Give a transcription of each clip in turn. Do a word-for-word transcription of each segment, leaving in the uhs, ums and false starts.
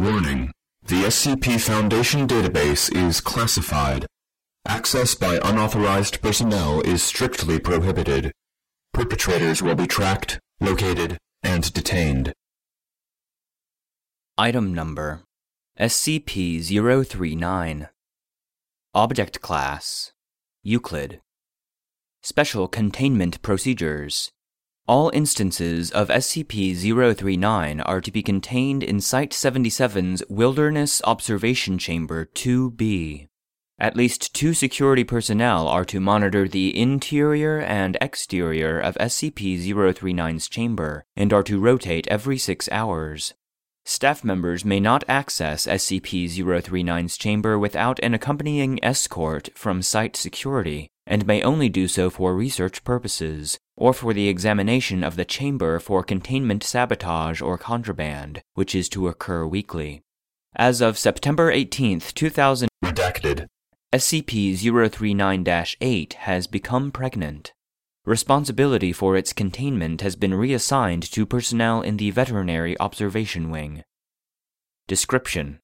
Warning. The S C P Foundation database is classified. Access by unauthorized personnel is strictly prohibited. Perpetrators will be tracked, located, and detained. Item Number S C P zero three nine. Object Class Euclid. Special Containment Procedures. All instances of S C P zero three nine are to be contained in Site seventy-seven's Wilderness Observation Chamber two B. At least two security personnel are to monitor the interior and exterior of S C P zero three nine's chamber and are to rotate every six hours. Staff members may not access S C P zero three nine's chamber without an accompanying escort from site security, and may only do so for research purposes, or for the examination of the chamber for containment sabotage or contraband, which is to occur weekly. As of September eighteenth, two thousand, redacted. S C P zero three nine dash eight has become pregnant. Responsibility for its containment has been reassigned to personnel in the Veterinary Observation Wing. Description: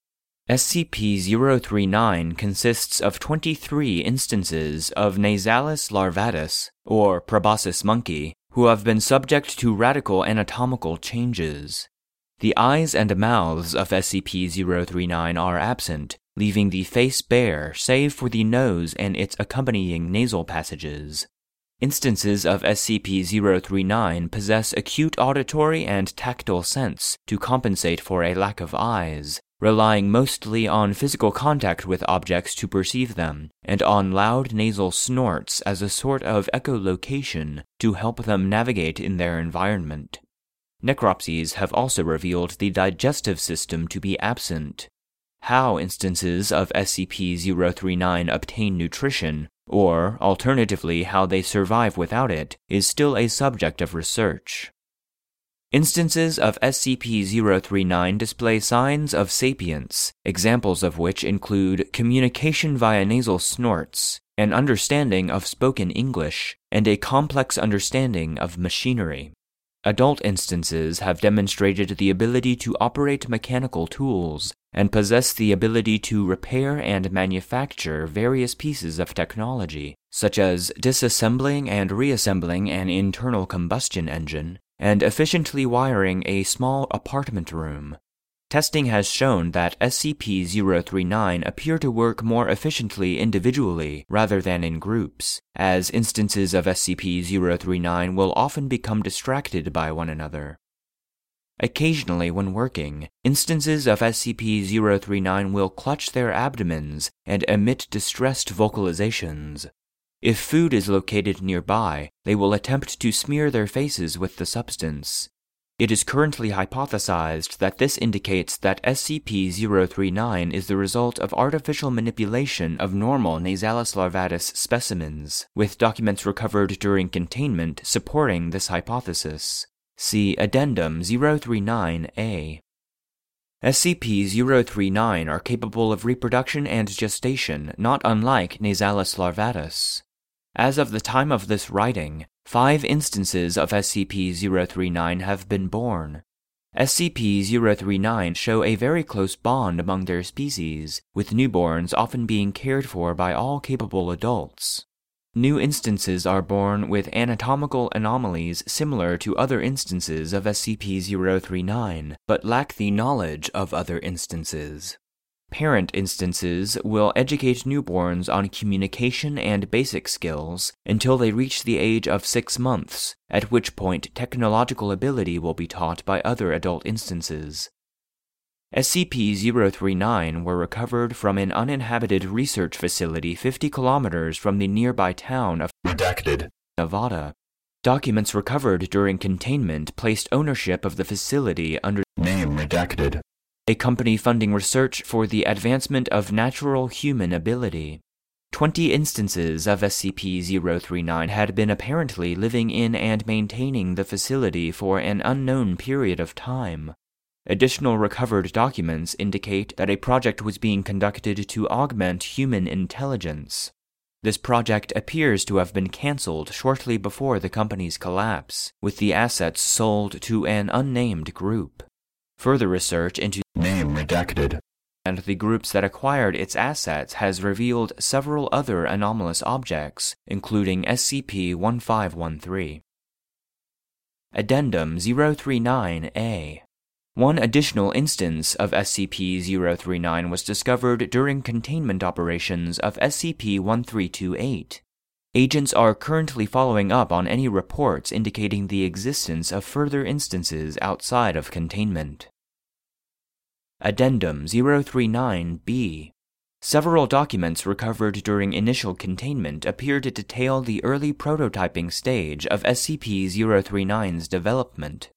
S C P zero three nine consists of twenty-three instances of Nasalis larvatus, or Proboscis monkey, who have been subject to radical anatomical changes. The eyes and mouths of S C P zero three nine are absent, leaving the face bare save for the nose and its accompanying nasal passages. Instances of S C P zero three nine possess acute auditory and tactile sense to compensate for a lack of eyes, relying mostly on physical contact with objects to perceive them, and on loud nasal snorts as a sort of echolocation to help them navigate in their environment. Necropsies have also revealed the digestive system to be absent. How instances of S C P zero three nine obtain nutrition, or, alternatively, how they survive without it, is still a subject of research. Instances of S C P zero three nine display signs of sapience, examples of which include communication via nasal snorts, an understanding of spoken English, and a complex understanding of machinery. Adult instances have demonstrated the ability to operate mechanical tools, and possess the ability to repair and manufacture various pieces of technology, such as disassembling and reassembling an internal combustion engine, and efficiently wiring a small apartment room. Testing has shown that S C P zero three nine appear to work more efficiently individually rather than in groups, as instances of S C P zero three nine will often become distracted by one another. Occasionally, when working, instances of S C P zero three nine will clutch their abdomens and emit distressed vocalizations. If food is located nearby, they will attempt to smear their faces with the substance. It is currently hypothesized that this indicates that S C P zero three nine is the result of artificial manipulation of normal Nasalis larvatus specimens, with documents recovered during containment supporting this hypothesis. See Addendum zero three nine A. S C P zero three nine are capable of reproduction and gestation, not unlike Nasalis larvatus. As of the time of this writing, five instances of S C P zero three nine have been born. S C P zero three nine show a very close bond among their species, with newborns often being cared for by all capable adults. New instances are born with anatomical anomalies similar to other instances of S C P zero three nine, but lack the knowledge of other instances. Parent instances will educate newborns on communication and basic skills until they reach the age of six months, at which point technological ability will be taught by other adult instances. S C P zero three nine were recovered from an uninhabited research facility fifty kilometers from the nearby town of Redacted, Nevada. Documents recovered during containment placed ownership of the facility under name Redacted, a company funding research for the advancement of natural human ability. Twenty instances of S C P zero three nine had been apparently living in and maintaining the facility for an unknown period of time. Additional recovered documents indicate that a project was being conducted to augment human intelligence. This project appears to have been cancelled shortly before the company's collapse, with the assets sold to an unnamed group. Further research into name redacted and the groups that acquired its assets has revealed several other anomalous objects, including S C P fifteen thirteen. Addendum zero three nine A. One additional instance of S C P zero three nine was discovered during containment operations of S C P thirteen twenty-eight. Agents are currently following up on any reports indicating the existence of further instances outside of containment. Addendum zero three nine B. Several documents recovered during initial containment appear to detail the early prototyping stage of S C P zero three nine's development.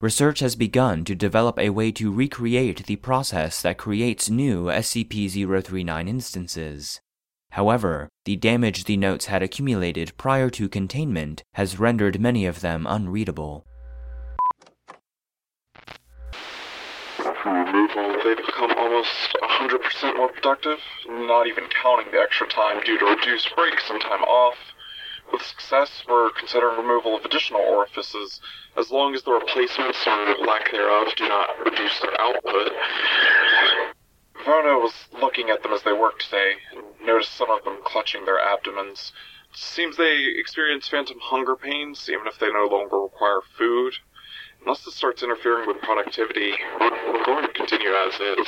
Research has begun to develop a way to recreate the process that creates new S C P zero three nine instances. However, the damage the notes had accumulated prior to containment has rendered many of them unreadable. For removal, they become almost one hundred percent more productive, not even counting the extra time due to reduced breaks and time off. With success, we're considering removal of additional orifices, as long as the replacements or lack thereof do not reduce their output. Verno was looking at them as they worked today, and noticed some of them clutching their abdomens. Seems they experience phantom hunger pains, even if they no longer require food. Unless this starts interfering with productivity, we're going to continue as is.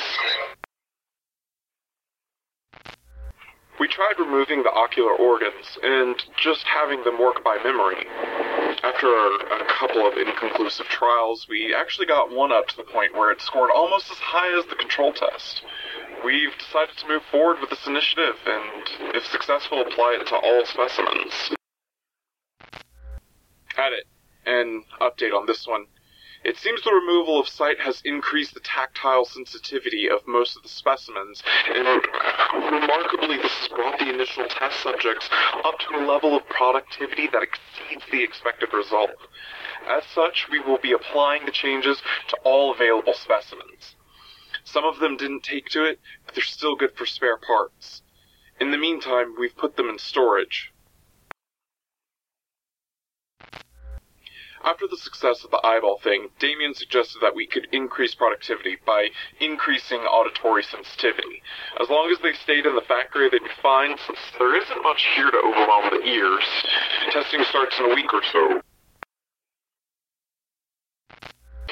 We tried removing the ocular organs and just having them work by memory. After a couple of inconclusive trials, we actually got one up to the point where it scored almost as high as the control test. We've decided to move forward with this initiative and, if successful, apply it to all specimens. Edit. An update on this one. It seems the removal of sight has increased the tactile sensitivity of most of the specimens, and remarkably this has brought the initial test subjects up to a level of productivity that exceeds the expected result. As such, we will be applying the changes to all available specimens. Some of them didn't take to it, but they're still good for spare parts. In the meantime, we've put them in storage. After the success of the eyeball thing, Damien suggested that we could increase productivity by increasing auditory sensitivity. As long as they stayed in the factory, they'd be fine, since there isn't much here to overwhelm the ears. Testing starts in a week or so. A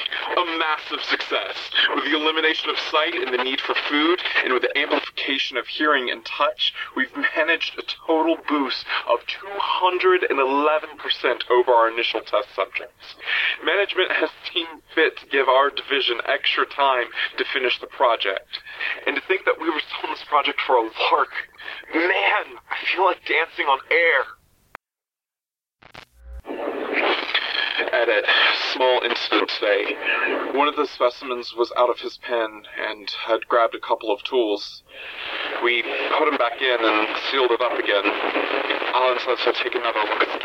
massive success! With the elimination of sight and the need for food, and with the amplification of hearing and touch, we've managed a total boost of two hundred eleven percent over our initial test subjects. Management has seen fit to give our division extra time to finish the project. And to think that we were still on this project for a lark. Man, I feel like dancing on air. Edit. Small incident today. One of the specimens was out of his pen and had grabbed a couple of tools. We put him back in and sealed it up again. Alan says he'll take another look at the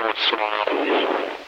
door tomorrow.